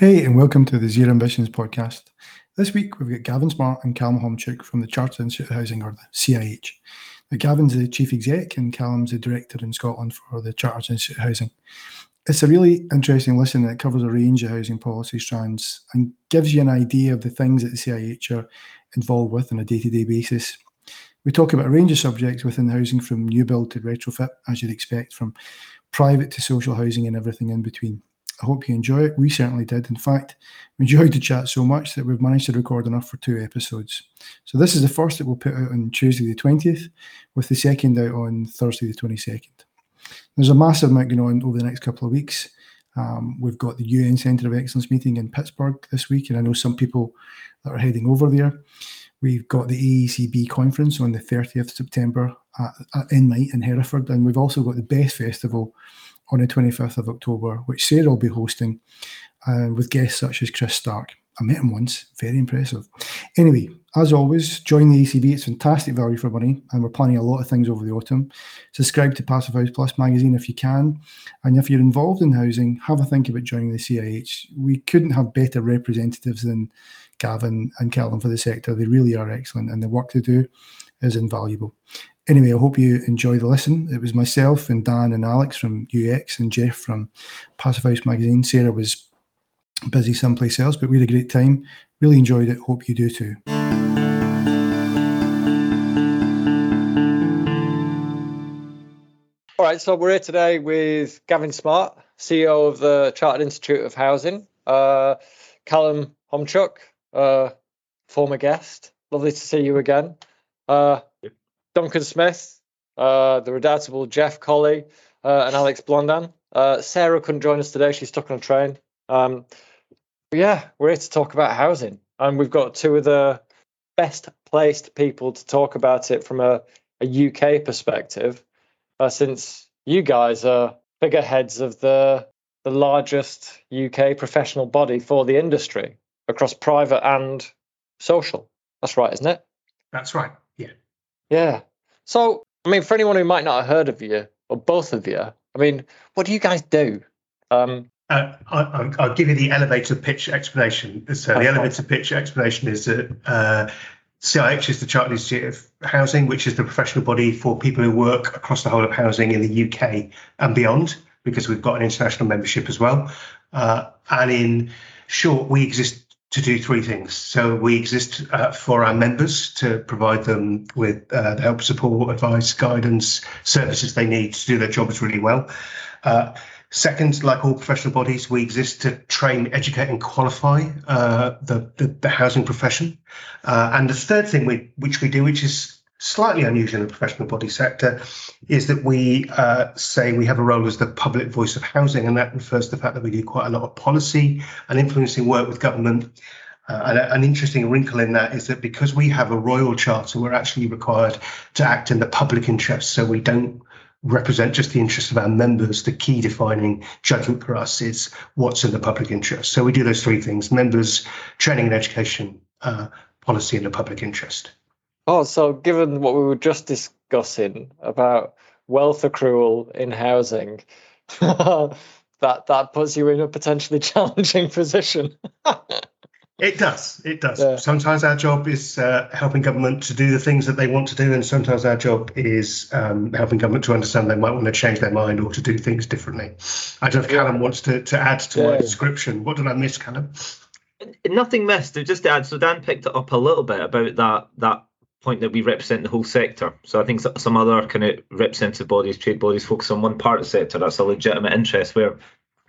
Hey, and welcome to the Zero Ambitions podcast. This week, we've got Gavin Smart and Callum Chomczuk from the Chartered Institute of Housing, or the CIH. Now, Gavin's the Chief Exec and Callum's the Director in Scotland for the Chartered Institute of Housing. It's a really interesting listen that covers a range of housing policy strands and gives you an idea of the things that the CIH are involved with on a day-to-day basis. We talk about a range of subjects within housing, from new build to retrofit, as you'd expect, from private to social housing and everything in between. I hope you enjoy it. We certainly did. In fact, we enjoyed the chat so much that we've managed to record enough for two episodes. So this is the first that we'll put out on Tuesday the 20th, with the second out on Thursday the 22nd. There's a massive amount going on over the next couple of weeks. We've got the UN Center of Excellence meeting in Pittsburgh this week, and I know some people that are heading over there. We've got the AECB conference on the 30th of September in May in Hereford, and we've also got the Best Festival on the 25th of October, which Sarah will be hosting with guests such as Chris Stark. I met him once, very impressive. Anyway, as always, join the ACB. It's fantastic value for money, and we're planning a lot of things over the autumn. Subscribe to Passive House Plus magazine if you can, and if you're involved in housing, have a think about joining the CIH. We couldn't have better representatives than Gavin and Callum for the sector. They really are excellent, and the work they do is invaluable. Anyway, I hope you enjoy the listen. It was myself and Dan and Alex from UX and Jeff from Passive House magazine. Sarah was busy someplace else, but we had a great time. Really enjoyed it. Hope you do too. All right, so we're here today with Gavin Smart, CEO of the Chartered Institute of Housing, Callum Chomczuk, former guest. Lovely to see you again. Duncan Smith, the redoubtable Jeff Colley, and Alex Blondin. Sarah couldn't join us today. She's stuck on a train. But yeah, we're here to talk about housing. And we've got two of the best placed people to talk about it from a UK perspective, since you guys are figureheads of the largest UK professional body for the industry across private and social. That's right, isn't it? That's right. Yeah. So, I mean, for anyone who might not have heard of you, or both of you, I mean, what do you guys do? I'll give you the elevator pitch explanation. So the elevator pitch explanation is that CIH is the Chartered Institute of Housing, which is the professional body for people who work across the whole of housing in the UK and beyond, because we've got an international membership as well. And in short, we exist to do three things. So we exist for our members, to provide them with the help, support, advice, guidance, services they need to do their jobs really well. Second, like all professional bodies, we exist to train, educate and qualify the housing profession. And the third thing which we do, which is slightly unusual in the professional body sector, is that we say we have a role as the public voice of housing, and that refers to the fact that we do quite a lot of policy and influencing work with government. And an interesting wrinkle in that is that because we have a royal charter, we're actually required to act in the public interest, so we don't represent just the interests of our members. The key defining judgment for us is what's in the public interest. So we do those three things: members, training and education, policy and the public interest. Oh, so given what we were just discussing about wealth accrual in housing, that puts you in a potentially challenging position. It does. Yeah. Sometimes our job is helping government to do the things that they want to do, and sometimes our job is helping government to understand they might want to change their mind or to do things differently. I don't know if Callum wants to add to my description. What did I miss, Callum? Nothing missed. Just to add, so Dan picked it up a little bit about that point that we represent the whole sector. So I think some other kind of representative bodies, trade bodies, focus on one part of the sector. That's a legitimate interest, where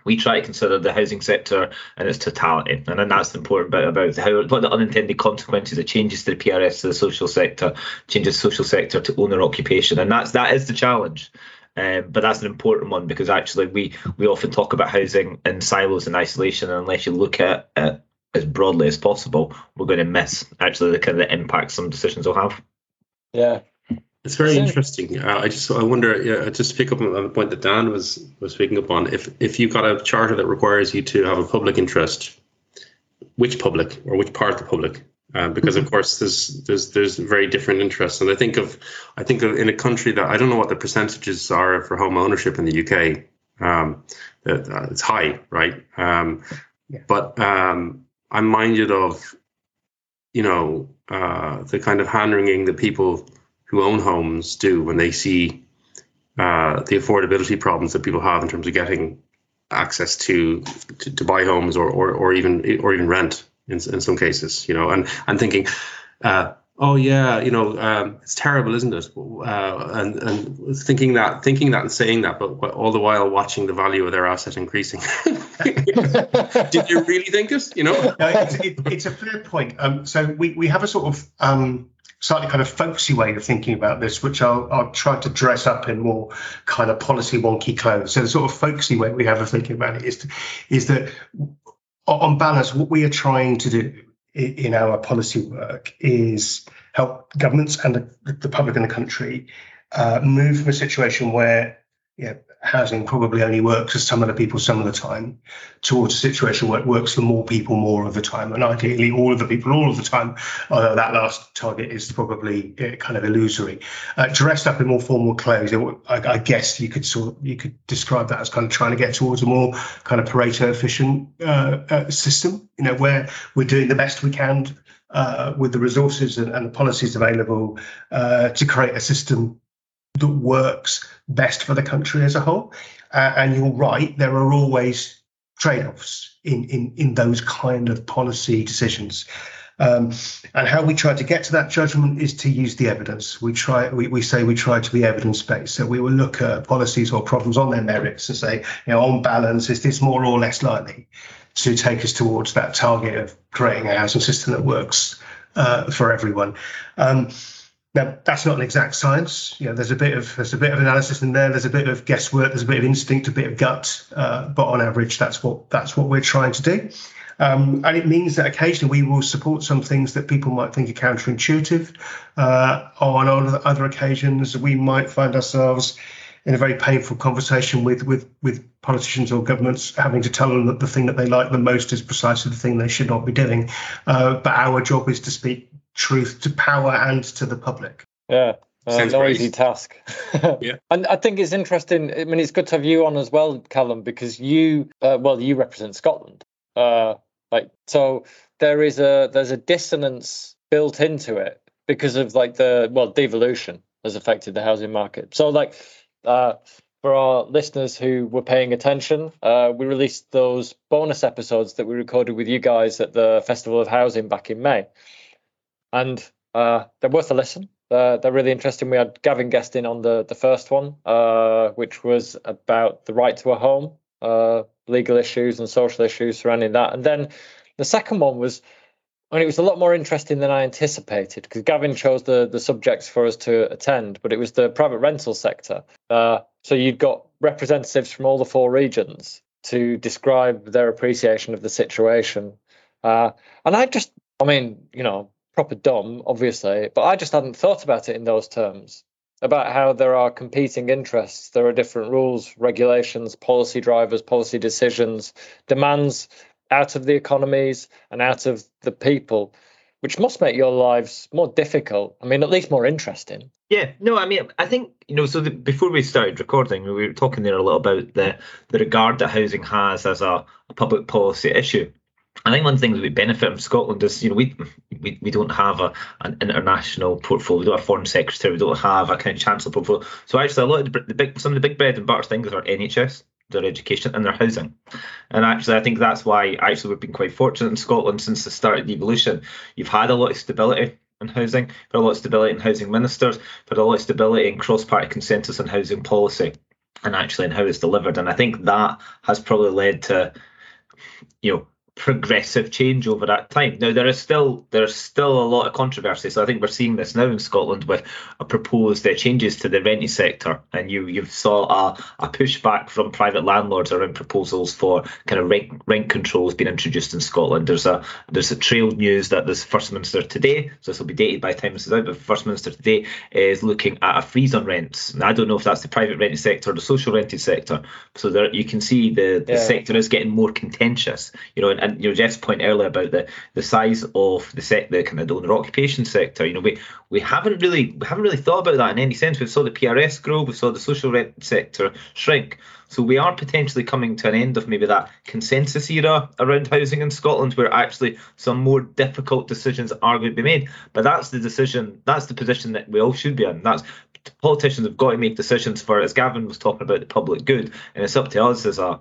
we try to consider the housing sector in its totality. And then that's the important bit about what the unintended consequences of changes to the PRS to the social sector, changes social sector to owner occupation. And that is the challenge. But that's an important one, because actually we often talk about housing in silos and isolation, and unless you look at it as broadly as possible, we're going to miss actually the kind of impact some decisions will have. Yeah, it's very interesting. I wonder, just to pick up on the point that Dan was picking up on, if you've got a charter that requires you to have a public interest, which public, or which part of the public? Because of course there's very different interests, and I think of in a country that I don't know what the percentages are for home ownership in the UK, it's high, right? Yeah. But I'm minded of, you know, the kind of hand-wringing that people who own homes do when they see the affordability problems that people have in terms of getting access to buy homes or even rent in some cases, you know, and thinking, oh yeah, you know, it's terrible, isn't it? And thinking that and saying that, but all the while watching the value of their asset increasing. Did you really think it? You know, no, it's a fair point. So we have a sort of slightly kind of folksy way of thinking about this, which I'll try to dress up in more kind of policy wonky clothes. So the sort of folksy way we have of thinking about it is that on balance, what we are trying to do in our policy work is help governments and the public in the country move from a situation where housing probably only works for some of the people some of the time towards a situation where it works for more people more of the time, and ideally all of the people all of the time, although that last target is probably kind of illusory. Dressed up in more formal clothes, I guess you could describe that as kind of trying to get towards a more kind of Pareto efficient system, you know, where we're doing the best we can with the resources and the policies available to create a system that works best for the country as a whole. And you're right, there are always trade-offs in those kind of policy decisions. And how we try to get to that judgment is to use the evidence. We try to be evidence-based. So we will look at policies or problems on their merits and say, you know, on balance, is this more or less likely to take us towards that target of creating a housing system that works for everyone? Now, that's not an exact science. You know, there's a bit of analysis in there. There's a bit of guesswork. There's a bit of instinct, a bit of gut. But on average, that's what we're trying to do. And it means that occasionally we will support some things that people might think are counterintuitive. On other occasions, we might find ourselves in a very painful conversation with politicians or governments, having to tell them that the thing that they like the most is precisely the thing they should not be doing. But our job is to speak truth to power and to the public. Yeah, no easy task. Yeah. And I think it's interesting. I mean, it's good to have you on as well, Callum, because you represent Scotland. So there's a dissonance built into it because of devolution has affected the housing market. So for our listeners who were paying attention, we released those bonus episodes that we recorded with you guys at the Festival of Housing back in May. And they're worth a listen. They're really interesting. We had Gavin guest in on the first one, which was about the right to a home, legal issues and social issues surrounding that. And then the second one was, it was a lot more interesting than I anticipated, because Gavin chose the subjects for us to attend, but it was the private rental sector. So you'd got representatives from all the four regions to describe their appreciation of the situation. And proper dumb, obviously, but I just hadn't thought about it in those terms, about how there are competing interests. There are different rules, regulations, policy drivers, policy decisions, demands out of the economies and out of the people, which must make your lives more difficult. At least more interesting. Yeah, no, I think, before we started recording, we were talking there a little about the regard that housing has as a public policy issue. I think one thing that we benefit from Scotland is, we don't have an international portfolio. We don't have a foreign secretary. We don't have a kind of chancellor portfolio. So actually, some of the big bread and butter things are NHS, their education, and their housing. And actually, I think that's why we've been quite fortunate in Scotland since the start of devolution. You've had a lot of stability in housing, but a lot of stability in housing ministers, but a lot of stability in cross-party consensus on housing policy, and actually in how it's delivered. And I think that has probably led to, progressive change over that time. Now there's still a lot of controversy, so I think we're seeing this now in Scotland with a proposed changes to the rented sector, and you've saw a pushback from private landlords around proposals for kind of rent controls being introduced in Scotland. There's a trail news that this First Minister today, so this will be dated by the time this is out, but First Minister today is looking at a freeze on rents. Now I don't know if that's the private rented sector or the social rented sector. So there you can see the sector is getting more contentious, and you know, Jeff's point earlier about the size of the kind of owner occupation sector. You know, we haven't really thought about that in any sense. We saw the PRS grow, we saw the social rent sector shrink. So we are potentially coming to an end of maybe that consensus era around housing in Scotland, where actually some more difficult decisions are going to be made. But that's the decision, that's the position that we all should be in. That's, politicians have got to make decisions for, as Gavin was talking about, the public good. And it's up to us as a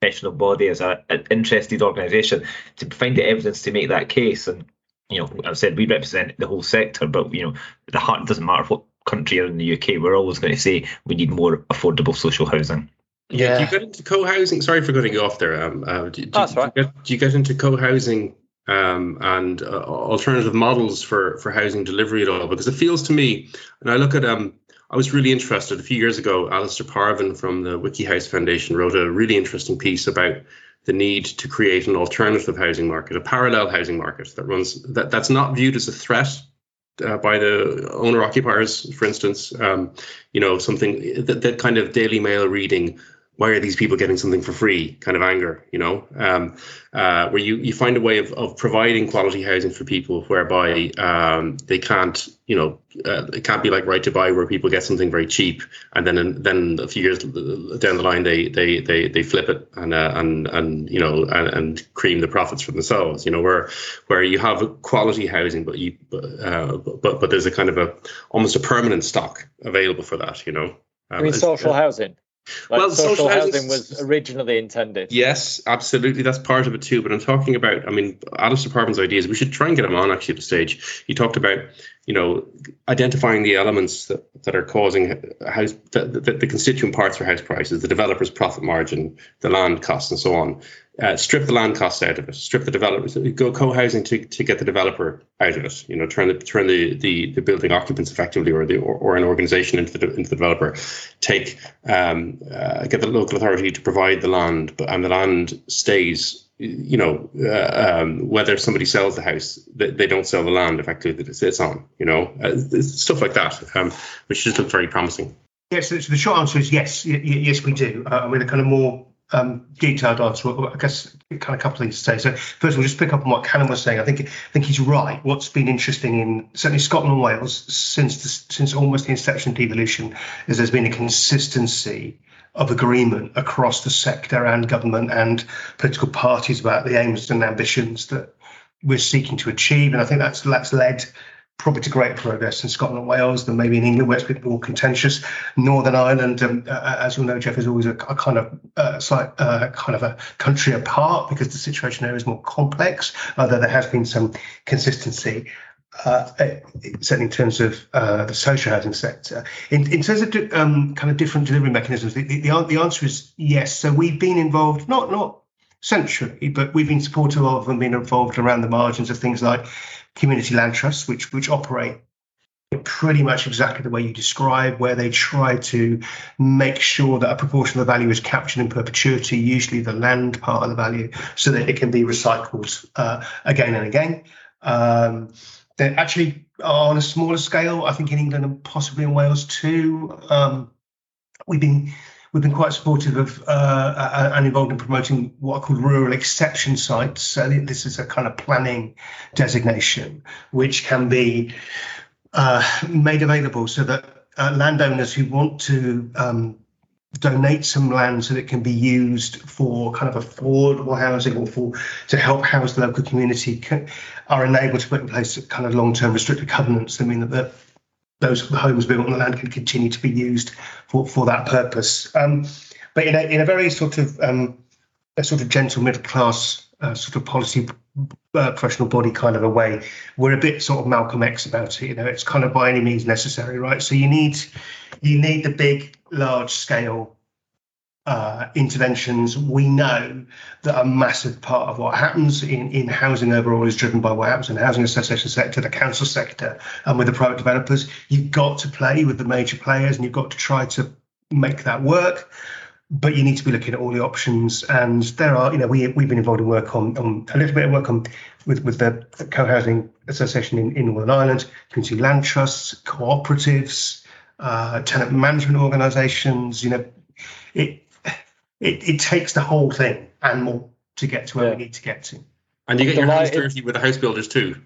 professional body, as an interested organisation, to find the evidence to make that case. And, you know, I've said we represent the whole sector, but, you know, the heart doesn't matter what country or in the UK, we're always going to say we need more affordable social housing. Yeah. Do you get into co-housing? Sorry for cutting you off there. Do you get into co-housing and alternative models for housing delivery at all? Because it feels to me, and I look at, I was really interested a few years ago, Alistair Parvin from the WikiHouse Foundation wrote a really interesting piece about the need to create an alternative housing market, a parallel housing market that runs, that's not viewed as a threat by the owner-occupiers, for instance. You know, something that kind of Daily Mail reading, why are these people getting something for free kind of anger, you know, where you find a way of providing quality housing for people whereby they can't, you know, it can't be like right to buy where people get something very cheap and then a few years down the line they flip it and you know and cream the profits for themselves, you know, where you have quality housing but there's a kind of almost a permanent stock available for that, you know. I mean social housing. Like well, social housing was originally intended. Yes, absolutely. That's part of it too. But I'm talking about, I mean, Alistair Parvin's ideas, we should try and get him on actually at the stage. He talked about, you know, identifying the elements that are causing house, the constituent parts for house prices, the developer's profit margin, the land costs and so on. Strip the land costs out of it. Strip the developers. Go co-housing to get the developer out of it. You know, turn the building occupants effectively, or an organisation into the developer. Get the local authority to provide the land, and the land stays. You know, whether somebody sells the house, they don't sell the land effectively that it sits on. You know, stuff like that, which just looked very promising. Yes, so the short answer is yes. Yes, we do. I mean, a kind of more detailed answer, I guess, kind of a couple of things to say. So first of all, just pick up on what Callum was saying. I think he's right. What's been interesting in certainly Scotland and Wales since almost the inception of devolution is there's been a consistency of agreement across the sector and government and political parties about the aims and ambitions that we're seeking to achieve. And I think that's led probably to greater progress in Scotland and Wales than maybe in England, where it's a bit more contentious. Northern Ireland, as you'll know, Jeff, is always a kind of slight kind of a country apart because the situation there is more complex, although there has been some consistency, certainly in terms of the social housing sector. In terms of kind of different delivery mechanisms, the answer is yes. So we've been involved, not centrally, but we've been supportive of and been involved around the margins of things like community land trusts, which operate pretty much exactly the way you describe, where they try to make sure that a proportion of the value is captured in perpetuity, usually the land part of the value, so that it can be recycled again and again. They're actually on a smaller scale, I think in England and possibly in Wales too. We've been quite supportive of and involved in promoting what are called rural exception sites. So this is a kind of planning designation which can be made available so that landowners who want to donate some land so that it can be used for kind of affordable housing or to help house the local community are enabled to put in place kind of long-term restricted covenants that mean that those homes built on the land can continue to be used for that purpose. But in a very sort of gentle middle-class sort of policy professional body kind of a way, we're a bit sort of Malcolm X about it. You know, it's kind of by any means necessary, right? So you need the big, large-scale interventions. We know that a massive part of what happens in housing overall is driven by what happens in the housing association sector, the council sector, and with the private developers. You've got to play with the major players and you've got to try to make that work, but you need to be looking at all the options. And there are, you know, we've been involved in work on a little bit of work on with the co-housing association in Northern Ireland, community land trusts, cooperatives, tenant management organisations. You know, it takes the whole thing and more to get to where we need to get to. And you get your hands dirty with the house builders too.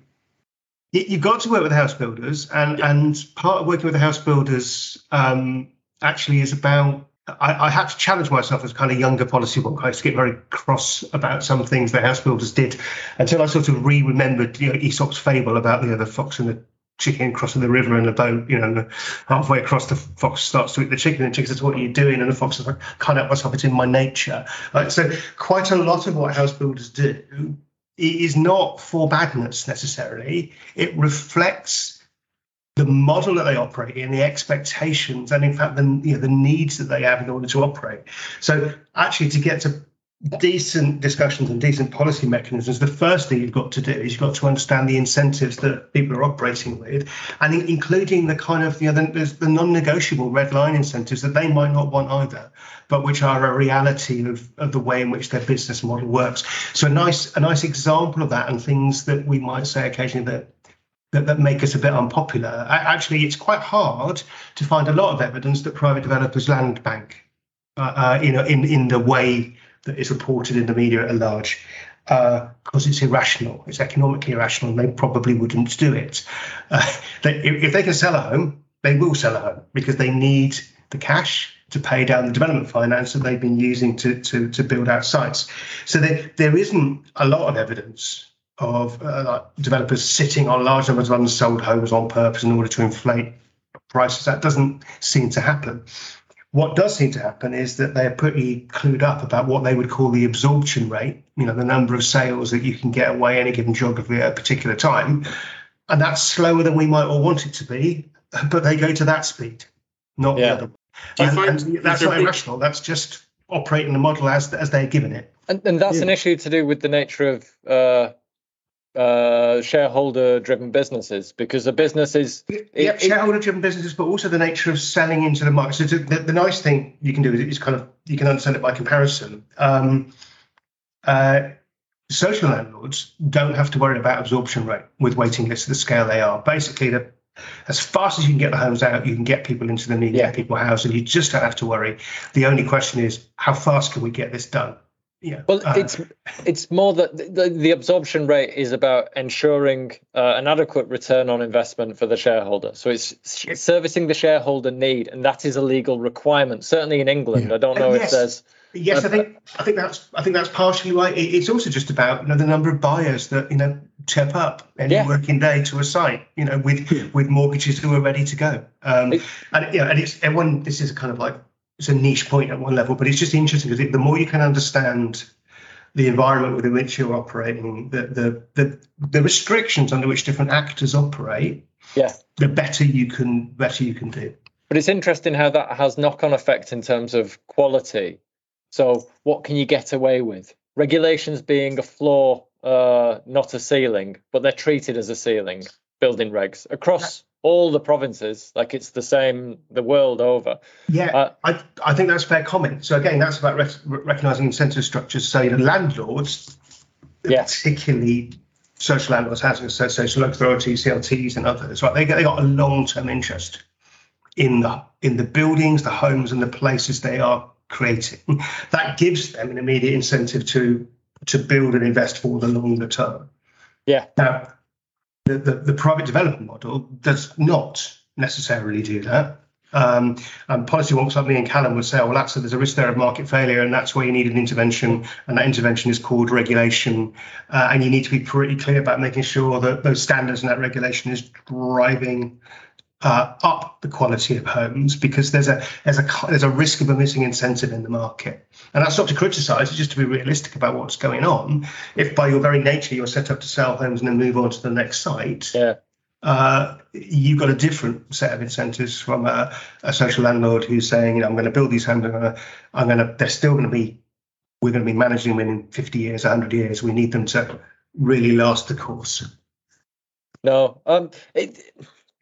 You've got to work with the house builders, and part of working with the house builders actually is about. I had to challenge myself as kind of younger policy wonk. I used to get very cross about some things the house builders did until I sort of re-remembered, you know, Aesop's fable about the fox and the chicken crossing the river in a boat. You know, halfway across, the fox starts to eat the chicken, and the chicken says, "What are you doing?" And the fox is like, "Can't help myself. It's in my nature." So quite a lot of what house builders do is not for badness necessarily. It reflects the model that they operate in, the expectations, and in fact, the needs that they have in order to operate. So actually, to get to decent discussions and decent policy mechanisms, the first thing you've got to do is you've got to understand the incentives that people are operating with, and including the kind of, you know, the non-negotiable red line incentives that they might not want either, but which are a reality of the way in which their business model works. So a nice example of that, and things that we might say occasionally that make us a bit unpopular. Actually, it's quite hard to find a lot of evidence that private developers land bank, in the way that is reported in the media at large, because it's irrational. It's economically irrational, and they probably wouldn't do it. If they can sell a home, they will sell a home because they need the cash to pay down the development finance that they've been using to build out sites. So there isn't a lot of evidence of developers sitting on large numbers of unsold homes on purpose in order to inflate prices. That doesn't seem to happen. What does seem to happen is that they're pretty clued up about what they would call the absorption rate, you know, the number of sales that you can get away in a given geography at a particular time. And that's slower than we might all want it to be, but they go to that speed, not the other one. And that's not irrational. That's just operating the model as they're given it. And that's an issue to do with the nature of shareholder-driven businesses, because the business is... shareholder-driven businesses, but also the nature of selling into the market. So the nice thing you can do is kind of, you can understand it by comparison. Social landlords don't have to worry about absorption rate with waiting lists at the scale they are. Basically, as fast as you can get the homes out, you can get people into them, you can get people housed, and you just don't have to worry. The only question is, how fast can we get this done? Yeah. Well, it's more that the absorption rate is about ensuring an adequate return on investment for the shareholder. So it's servicing the shareholder need, and that is a legal requirement, certainly in England. Yeah. I don't know if there's. Yes, I think that's partially right. It's also just about, you know, the number of buyers that, you know, tip up any working day to a site, you know, with mortgages who are ready to go. This is kind of like. It's a niche point at one level, but it's just interesting because the more you can understand the environment within which you're operating, the restrictions under which different actors operate, the better you can do. But it's interesting how that has knock-on effect in terms of quality. So what can you get away with? Regulations being a floor, not a ceiling, but they're treated as a ceiling, building regs, across all the provinces, like it's the same the world over. I think that's a fair comment. So again, that's about recognising incentive structures. So, you know, landlords, particularly social landlords, housing associations, local authorities, CLTs and others, right? They got a long-term interest in the buildings, the homes and the places they are creating. That gives them an immediate incentive to build and invest for the longer term. Yeah. Now, the private development model does not necessarily do that. And policy wonks like me and Callum would say, well, actually, there's a risk there of market failure, and that's where you need an intervention, and that intervention is called regulation. And you need to be pretty clear about making sure that those standards and that regulation is driving up the quality of homes, because there's a risk of a missing incentive in the market. And that's not to criticise, it's just to be realistic about what's going on. If by your very nature you're set up to sell homes and then move on to the next site, you've got a different set of incentives from a social landlord who's saying, you know, I'm going to build these homes, we're going to be managing them in 50 years, 100 years. We need them to really last the course. No,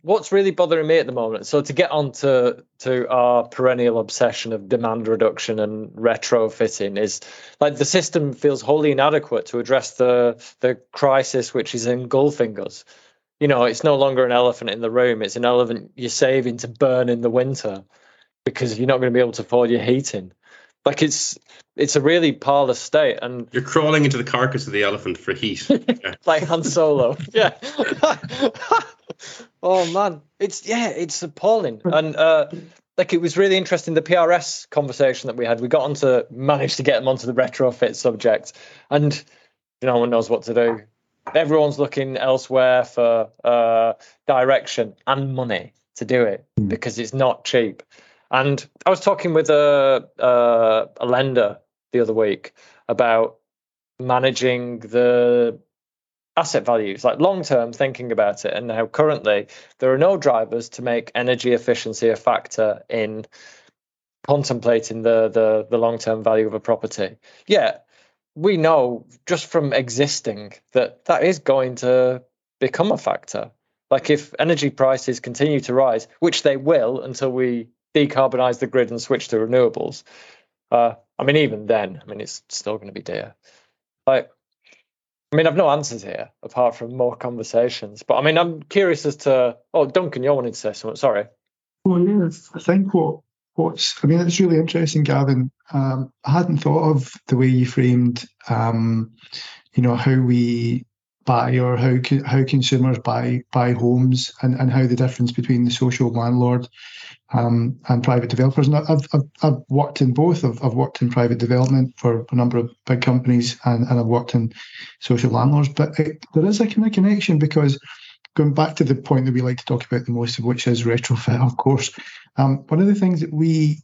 what's really bothering me at the moment, so to get on to our perennial obsession of demand reduction and retrofitting, is like the system feels wholly inadequate to address the crisis which is engulfing us. You know, it's no longer an elephant in the room. It's an elephant you're saving to burn in the winter because you're not going to be able to afford your heating. Like it's a really parlous state, and you're crawling into the carcass of the elephant for heat, yeah. Like Han Solo. Yeah. Oh man, it's appalling. And like it was really interesting, the PRS conversation that we had. We got onto managed to get them onto the retrofit subject, and no one knows what to do. Everyone's looking elsewhere for direction and money to do it because it's not cheap. And I was talking with a lender the other week about managing the asset values, like long-term thinking about it, and how currently there are no drivers to make energy efficiency a factor in contemplating the long-term value of a property. Yeah, we know just from existing that is going to become a factor. Like if energy prices continue to rise, which they will until we decarbonize the grid and switch to renewables. Even then, it's still going to be dear. I've no answers here apart from more conversations. But I'm curious as to. Oh, Duncan, you wanted to say something. Sorry. Well, yeah, I think what's it's really interesting, Gavin. I hadn't thought of the way you framed, how we buy or how consumers buy homes and how the difference between the social landlord and private developers. And I've worked in both. I've worked in private development for a number of big companies and I've worked in social landlords. But there is a kind of connection because going back to the point that we like to talk about the most, of which is retrofit, of course, one of the things that we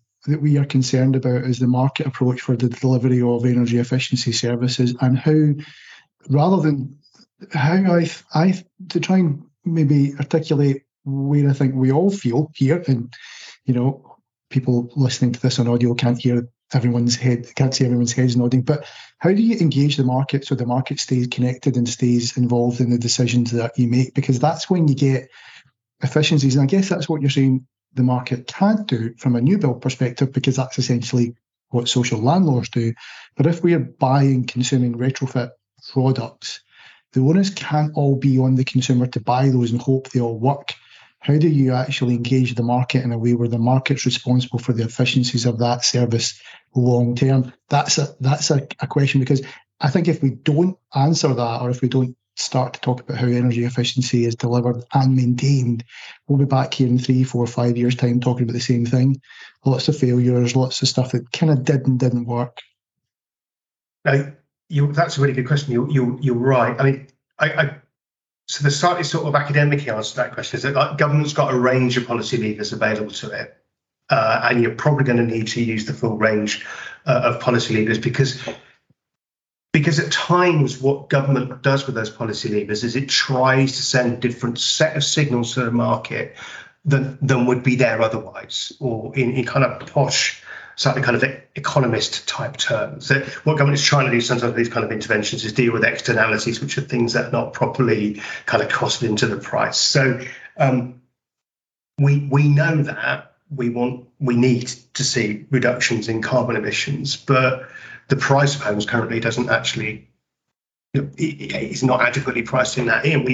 are concerned about is the market approach for the delivery of energy efficiency services and to try and maybe articulate where I think we all feel here, and people listening to this on audio can't see everyone's heads nodding, but how do you engage the market so the market stays connected and stays involved in the decisions that you make? Because that's when you get efficiencies, and I guess that's what you're saying the market can't do from a new build perspective, because that's essentially what social landlords do. But if we are buying, consuming retrofit products, the onus can't all be on the consumer to buy those and hope they all work. How do you actually engage the market in a way where the market's responsible for the efficiencies of that service long term? That's a question, because I think if we don't answer that, or if we don't start to talk about how energy efficiency is delivered and maintained, we'll be back here in 3, 4, 5 years' time talking about the same thing. Lots of failures, lots of stuff that kind of did and didn't work. That's a really good question. You're right. So the slightly sort of academic answer to that question is that government's got a range of policy levers available to it, and you're probably going to need to use the full range of policy levers because at times what government does with those policy levers is it tries to send a different set of signals to the market than would be there otherwise, or in kind of posh, slightly kind of economist type terms. So what government is trying to do sometimes with these kind of interventions is deal with externalities, which are things that are not properly kind of costed into the price. So we know that we need to see reductions in carbon emissions, but the price of homes currently doesn't actually. It's not adequately pricing that in.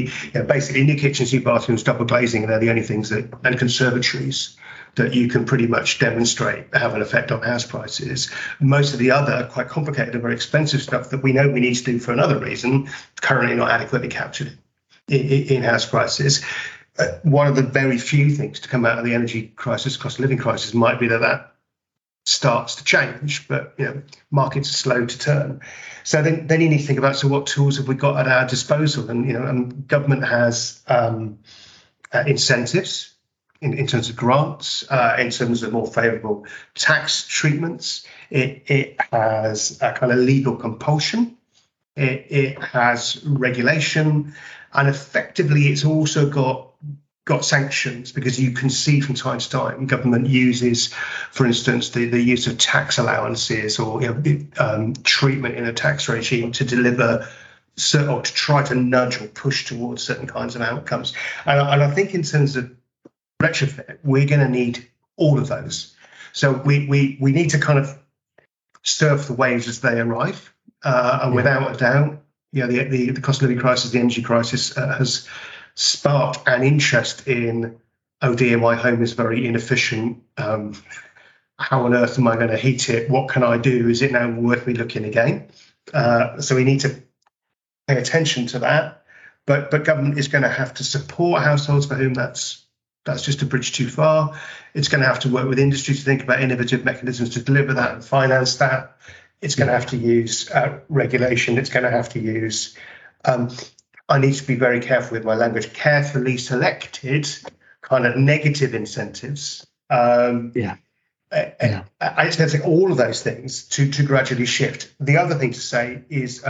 Basically new kitchens, new bathrooms, double glazing, they're the only things and conservatories that you can pretty much demonstrate have an effect on house prices. Most of the other quite complicated and very expensive stuff that we know we need to do for another reason, currently not adequately captured in house prices. One of the very few things to come out of the energy crisis, cost of living crisis, might be that starts to change, but markets are slow to turn. So then you need to think about, so what tools have we got at our disposal? And government has incentives in terms of grants, in terms of more favourable tax treatments. It has a kind of legal compulsion. It has regulation, and effectively, it's also got sanctions, because you can see from time to time government uses, for instance, the use of tax allowances or treatment in a tax regime to deliver or to try to nudge or push towards certain kinds of outcomes. And I think in terms of retrofit, we're going to need all of those. So we need to kind of surf the waves as they arrive. And without a doubt, the cost of living crisis, the energy crisis has sparked an interest in, oh dear, my home is very inefficient, how on earth am I going to heat it? What can I do? Is it now worth me looking again? So we need to pay attention to that. But government is going to have to support households for whom that's just a bridge too far. It's going to have to work with industry to think about innovative mechanisms to deliver that and finance that. It's going to have to use regulation. It's going to have to use, I need to be very careful with my language, carefully selected kind of negative incentives. I just have to say all of those things to gradually shift. The other thing to say is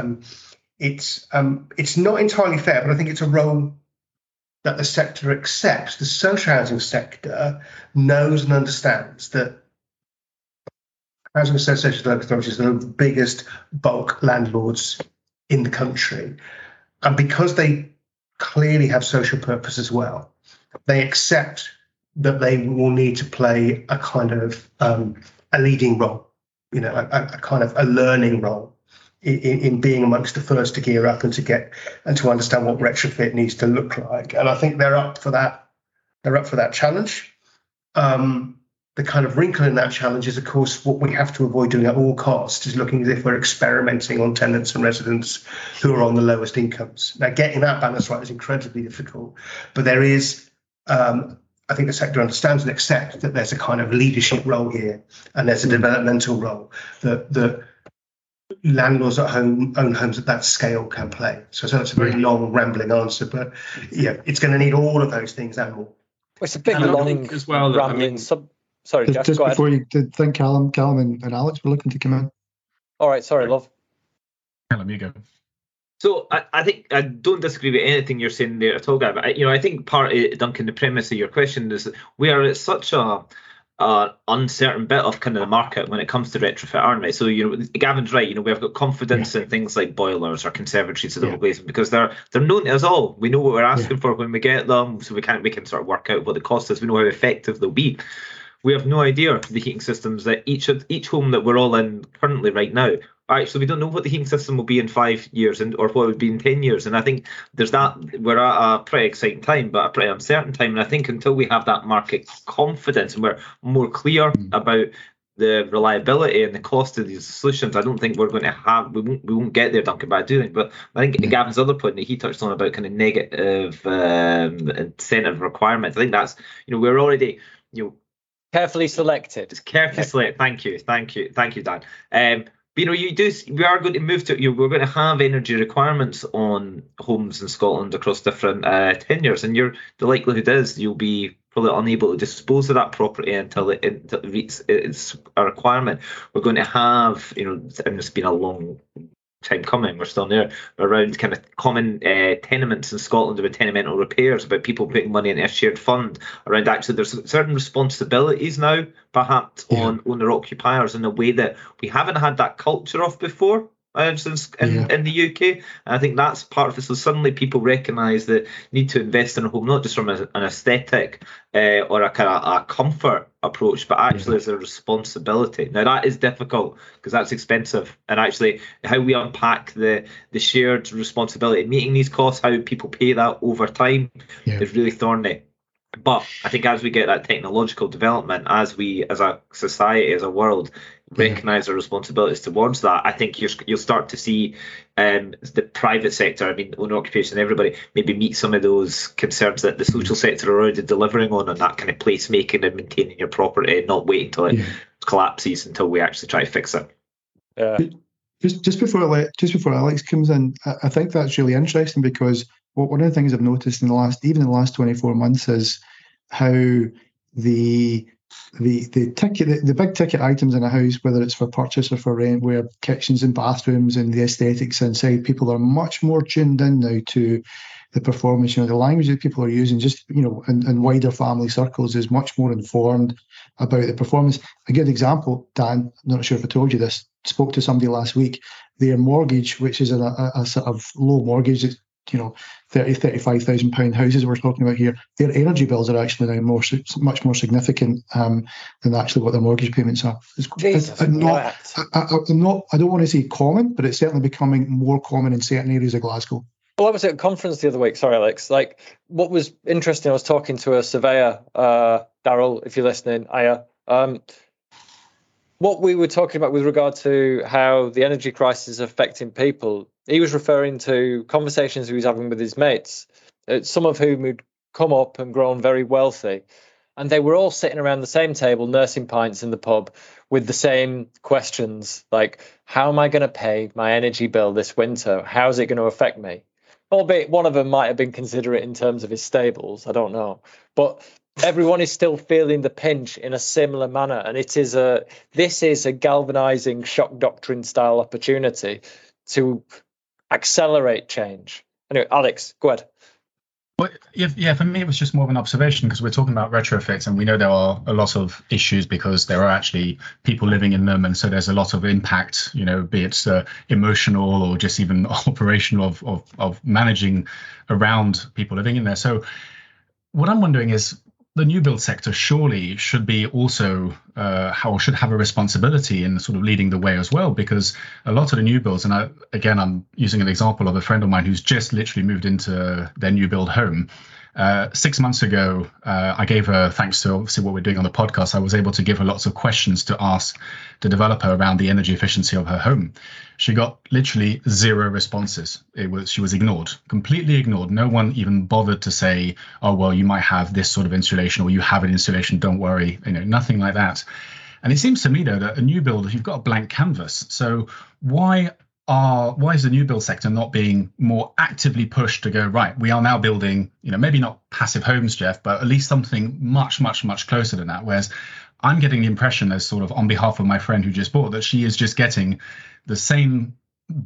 it's not entirely fair, but I think it's a role that the sector accepts. The social housing sector knows and understands that housing associations and local authorities are the biggest bulk landlords in the country. And because they clearly have social purpose as well, they accept that they will need to play a kind of a leading role, you know, a kind of a learning role in being amongst the first to gear up and to get and to understand what retrofit needs to look like. And I think they're up for that. They're up for that challenge. The kind of wrinkle in that challenge is, of course, what we have to avoid doing at all costs is looking as if we're experimenting on tenants and residents who are on the lowest incomes. Now, getting that balance right is incredibly difficult, but there is, I think the sector understands and accepts that there's a kind of leadership role here and there's a developmental role that the landlords at home own homes at that scale can play. So that's a very long, rambling answer, but yeah, it's going to need all of those things and more. Well, it's a big, long, as well, rambling Sorry, Jeff, just before you did think, Callum and Alex were looking to come in. All right, sorry, love. Callum, you go. So I think I don't disagree with anything you're saying there at all, Gavin. I think part of, Duncan, the premise of your question is we are at such a uncertain bit of kind of the market when it comes to retrofit, aren't we? So Gavin's right. We've got confidence in things like boilers or conservatories or double glazing because they're known to us all. We know what we're asking for when we get them, so we can sort of work out what the cost is. We know how effective they'll be. We have no idea the heating systems that each home that we're all in currently right now. Actually, we don't know what the heating system will be in 5 years or what it would be in 10 years. And I think there's that we're at a pretty exciting time, but a pretty uncertain time. And I think until we have that market confidence and we're more clear about the reliability and the cost of these solutions, I don't think we're going to have. We won't get there, Duncan. But I do think. But I think Gavin's other point that he touched on about kind of negative incentive requirements. I think that's we're already carefully selected. It's carefully selected. Thank you, Dan. We are going to move to. We're going to have energy requirements on homes in Scotland across different tenures, and the likelihood is you'll be probably unable to dispose of that property until it reaches its requirement. We're going to have, and it's been a long time coming, we're still there, around kind of common tenements in Scotland about tenemental repairs, about people putting money into a shared fund around actually there's certain responsibilities now perhaps on owner-occupiers in a way that we haven't had that culture of before. In the UK, and I think that's part of it. So suddenly people recognise the need to invest in a home, not just from an aesthetic or a kind of a comfort approach, but actually as a responsibility. Now that is difficult because that's expensive, and actually how we unpack the shared responsibility, meeting these costs, how people pay that over time is really thorny. But I think as we get that technological development, as we, as a society, as a world, recognise our responsibilities towards that, I think you'll start to see the private sector, owner occupation, everybody, maybe meet some of those concerns that the social sector are already delivering on, and that kind of placemaking and maintaining your property and not waiting until it collapses until we actually try to fix it. Just before Alex comes in, I think that's really interesting because one of the things I've noticed in the last 24 months is how the big ticket items in a house, whether it's for purchase or for rent, where kitchens and bathrooms and the aesthetics inside, people are much more tuned in now to the performance. The language that people are using, just in wider family circles, is much more informed about the performance. A good example, Dan, I'm not sure if I told you this, spoke to somebody last week. Their mortgage, which is a sort of low mortgage, that's £30,000-35,000 houses we're talking about here, their energy bills are actually now much more significant than actually what their mortgage payments are. I don't want to say common, but it's certainly becoming more common in certain areas of Glasgow. Well, I was at a conference the other week, sorry Alex, what was interesting, I was talking to a surveyor, Daryl, if you're listening, what we were talking about with regard to how the energy crisis is affecting people, he was referring to conversations he was having with his mates, some of whom had come up and grown very wealthy. And they were all sitting around the same table, nursing pints in the pub with the same questions, like, how am I going to pay my energy bill this winter? How's it going to affect me? Albeit one of them might have been considerate in terms of his stables, I don't know. But everyone is still feeling the pinch in a similar manner. And it is this is a galvanizing shock doctrine style opportunity to accelerate change. Anyway, Alex, go ahead. But yeah, for me, it was just more of an observation because we're talking about retrofits and we know there are a lot of issues because there are actually people living in them. And so there's a lot of impact, you know, be it emotional or just even operational of managing around people living in there. So what I'm wondering is the new build sector surely should be also should have a responsibility in sort of leading the way as well, because a lot of the new builds, and I'm using an example of a friend of mine who's just literally moved into their new build home. 6 months ago, I gave her, thanks to obviously what we're doing on the podcast, I was able to give her lots of questions to ask the developer around the energy efficiency of her home. She got literally zero responses. She was ignored, completely ignored. No one even bothered to say, oh, well, you might have this sort of insulation or you have an insulation, don't worry, you know, nothing like that. And it seems to me, though, that a new build, you've got a blank canvas. So why is the new build sector not being more actively pushed to go, right, we are now building, you know, maybe not passive homes, Jeff, but at least something much, much, much closer than that. Whereas I'm getting the impression, as sort of on behalf of my friend who just bought, that she is just getting the same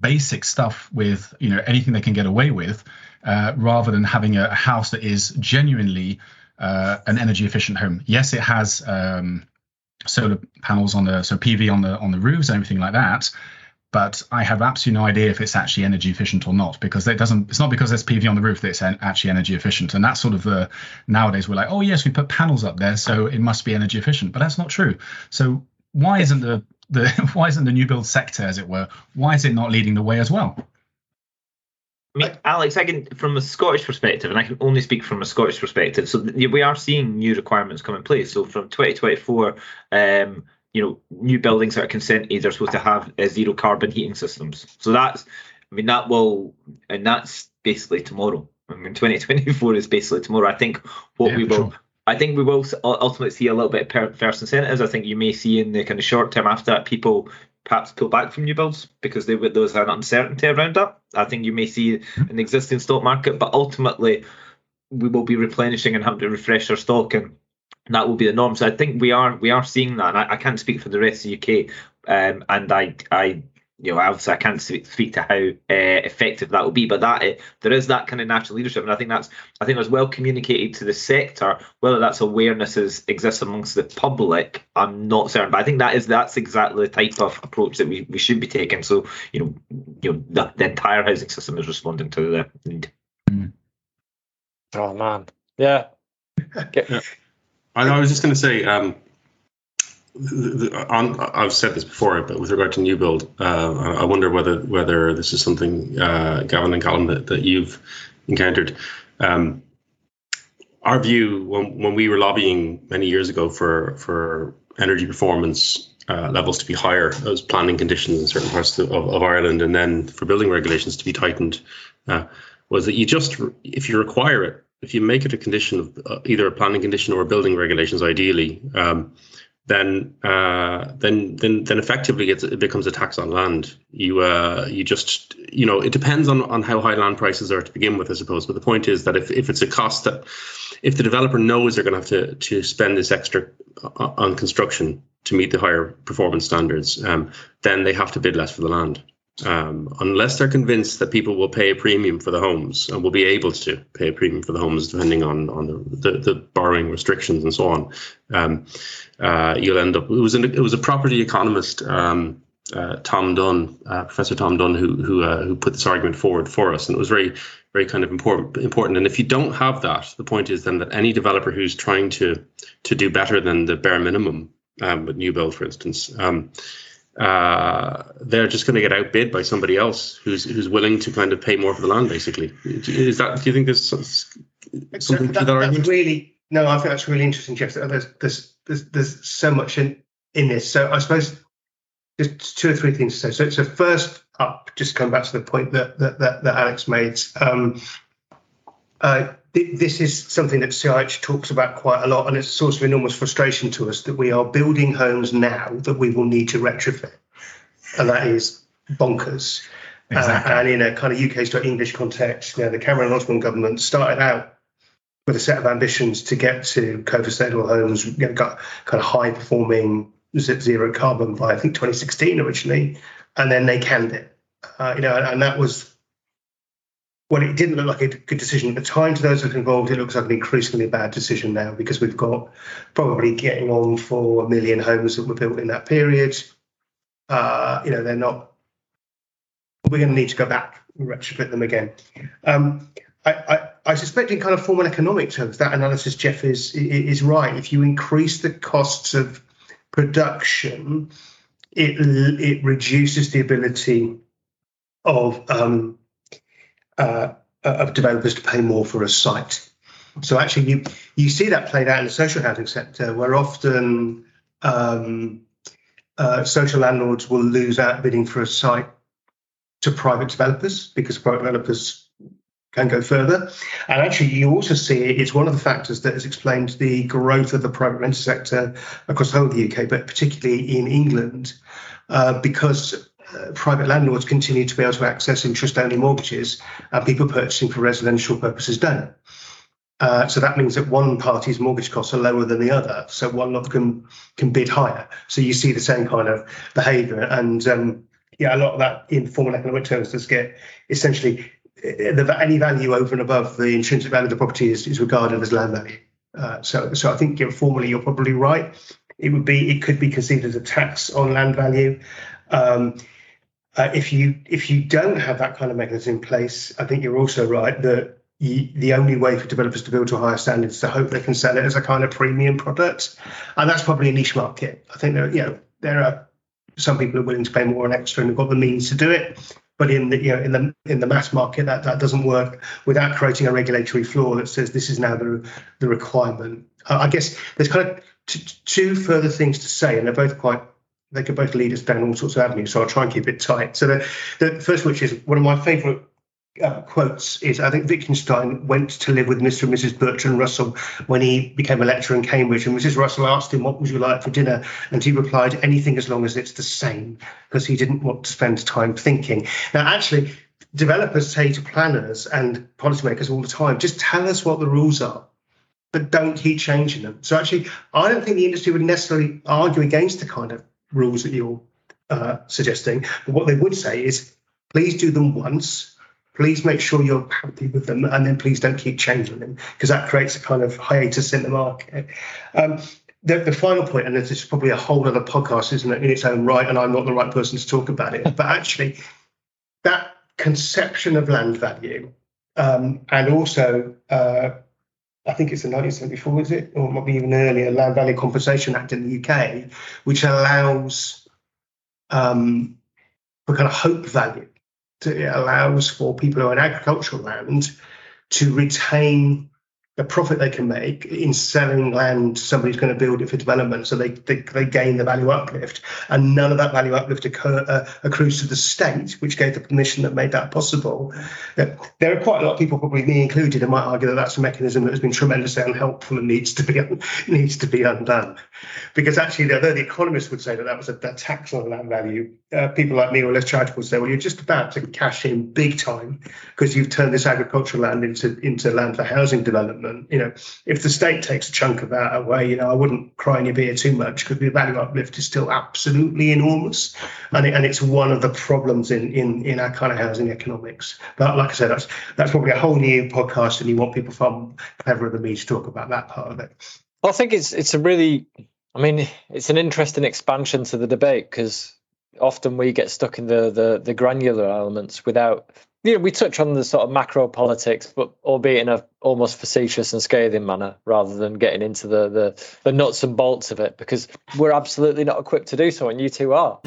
basic stuff with, you know, anything they can get away with, rather than having a house that is genuinely an energy efficient home. Yes, it has solar panels so PV on the roofs and everything like that. But I have absolutely no idea if it's actually energy efficient or not, because it's not because there's PV on the roof that it's actually energy efficient. And that's sort of nowadays we're like, oh, yes, we put panels up there, so it must be energy efficient. But that's not true. So why isn't the new build sector, as it were, why is it not leading the way as well? I mean, Alex, from a Scottish perspective, and I can only speak from a Scottish perspective, so we are seeing new requirements come in place. So from 2024, you know, new buildings that are consented are supposed to have zero carbon heating systems. So that's basically tomorrow. I mean, 2024 is basically tomorrow. I think we will ultimately see a little bit of perverse incentives. I think you may see in the kind of short term after that, people perhaps pull back from new builds because there's an uncertainty around that. I think you may see an existing stock market, but ultimately we will be replenishing and having to refresh our stock, and that will be the norm. So I think we are seeing that. And I can't speak for the rest of the UK, and I can't speak to how effective that will be. But there is that kind of national leadership, and I think that's well communicated to the sector. Whether that's awareness exists amongst the public, I'm not certain. But I think that's exactly the type of approach that we should be taking. So you know, the entire housing system is responding to the need. Oh man, yeah. Yeah. I was just going to say, I've said this before, but with regard to new build, I wonder whether this is something, Gavin and Callum, that you've encountered. Our view, when we were lobbying many years ago for energy performance levels to be higher as planning conditions in certain parts of Ireland, and then for building regulations to be tightened, was that if you require it, if you make it a condition of either a planning condition or building regulations, ideally, then effectively it becomes a tax on land. You it depends on how high land prices are to begin with, I suppose. But the point is that if it's a cost that if the developer knows they're going to have to spend this extra on construction to meet the higher performance standards, then they have to bid less for the land. Unless they're convinced that people will pay a premium for the homes and will be able to pay a premium for the homes, depending on the borrowing restrictions and so on, you'll end up. It was a property economist, Professor Tom Dunn, who put this argument forward for us, and it was very, very kind of important. And if you don't have that, the point is then that any developer who's trying to do better than the bare minimum, with new build, for instance. They're just going to get outbid by somebody else who's willing to kind of pay more for the land, basically. Do you think there's something to that argument? No, I think that's really interesting, Jeff. There's so much in this. So I suppose Just two or three things to say. So first up, just come back to the point that Alex made. This is something that CIH talks about quite a lot, and it's a source of enormous frustration to us that we are building homes now that we will need to retrofit, and that is bonkers. Exactly. And in a kind of UK/English context, the Cameron and Osborne government started out with a set of ambitions to get to co-sustainable homes, got kind of high-performing zero carbon by I think 2016 originally, and then they canned it. And that was, well, it didn't look like a good decision at the time to those that were involved. It looks like an increasingly bad decision now, because we've got probably getting on for 1 million homes that were built in that period. They're not. We're going to need to go back and retrofit them again. I suspect in kind of formal economic terms, that analysis, Jeff, is right. If you increase the costs of production, it reduces the ability of developers to pay more for a site. So actually, you see that played out in the social housing sector, where often social landlords will lose out bidding for a site to private developers, because private developers can go further. And actually, you also see it's one of the factors that has explained the growth of the private rental sector across the whole of the UK, but particularly in England, because private landlords continue to be able to access interest-only mortgages, and people purchasing for residential purposes don't. So that means that one party's mortgage costs are lower than the other, so one lot can bid higher. So you see the same kind of behaviour, and a lot of that in formal economic terms does get essentially any value over and above the intrinsic value of the property is regarded as land value. So I think formally you're probably right. It could be conceived as a tax on land value. If you don't have that kind of mechanism in place, I think you're also right that the only way for developers to build to a higher standard is to hope they can sell it as a kind of premium product, and that's probably a niche market. I think there are some people are willing to pay more and extra and have got the means to do it, but in the mass market that doesn't work without creating a regulatory floor that says this is now the requirement. I guess there's kind of two further things to say, and they're both quite. They could both lead us down all sorts of avenues, so I'll try and keep it tight. So the first, which is one of my favourite quotes, is I think Wittgenstein went to live with Mr. and Mrs. Bertrand Russell when he became a lecturer in Cambridge, and Mrs. Russell asked him, what would you like for dinner? And he replied, anything as long as it's the same, because he didn't want to spend time thinking. Now, actually, developers say to planners and policymakers all the time, just tell us what the rules are, but don't keep changing them. So actually, I don't think the industry would necessarily argue against the kind of rules that you're suggesting, but what they would say is, please do them once, please make sure you're happy with them, and then please don't keep changing them, because that creates a kind of hiatus in the market. The final point, and this is probably a whole other podcast, isn't it, in its own right, and I'm not the right person to talk about it, but actually that conception of land value, and also I think it's the 1974, is it? Or it might be even earlier, Land Value Compensation Act in the UK, which allows for kind of hope value. It allows for people who own agricultural land to retain the profit they can make in selling land to somebody who's going to build it for development, so they gain the value uplift. And none of that value uplift accrues to the state, which gave the permission that made that possible. There are quite a lot of people, probably me included, who might argue that that's a mechanism that has been tremendously unhelpful and needs to be undone. Because actually, although the economists would say that was a tax on land value, people like me or less charitable say, well, you're just about to cash in big time because you've turned this agricultural land into land for housing development. If the state takes a chunk of that away, I wouldn't cry in your beer too much, because the value uplift is still absolutely enormous, and it's one of the problems in our kind of housing economics. But like I said, that's probably a whole new podcast, and you want people far cleverer than me to talk about that part of it. Well, I think it's a really, it's an interesting expansion to the debate, because often we get stuck in the granular elements without. We touch on the sort of macro politics, but albeit in a almost facetious and scathing manner, rather than getting into the nuts and bolts of it, because we're absolutely not equipped to do so, and you two are.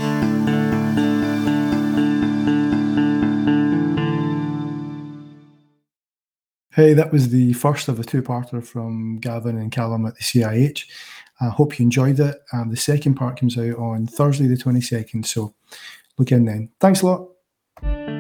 Hey, that was the first of a two-parter from Gavin and Callum at the CIH. I hope you enjoyed it. The second part comes out on Thursday the 22nd, so look in then. Thanks a lot.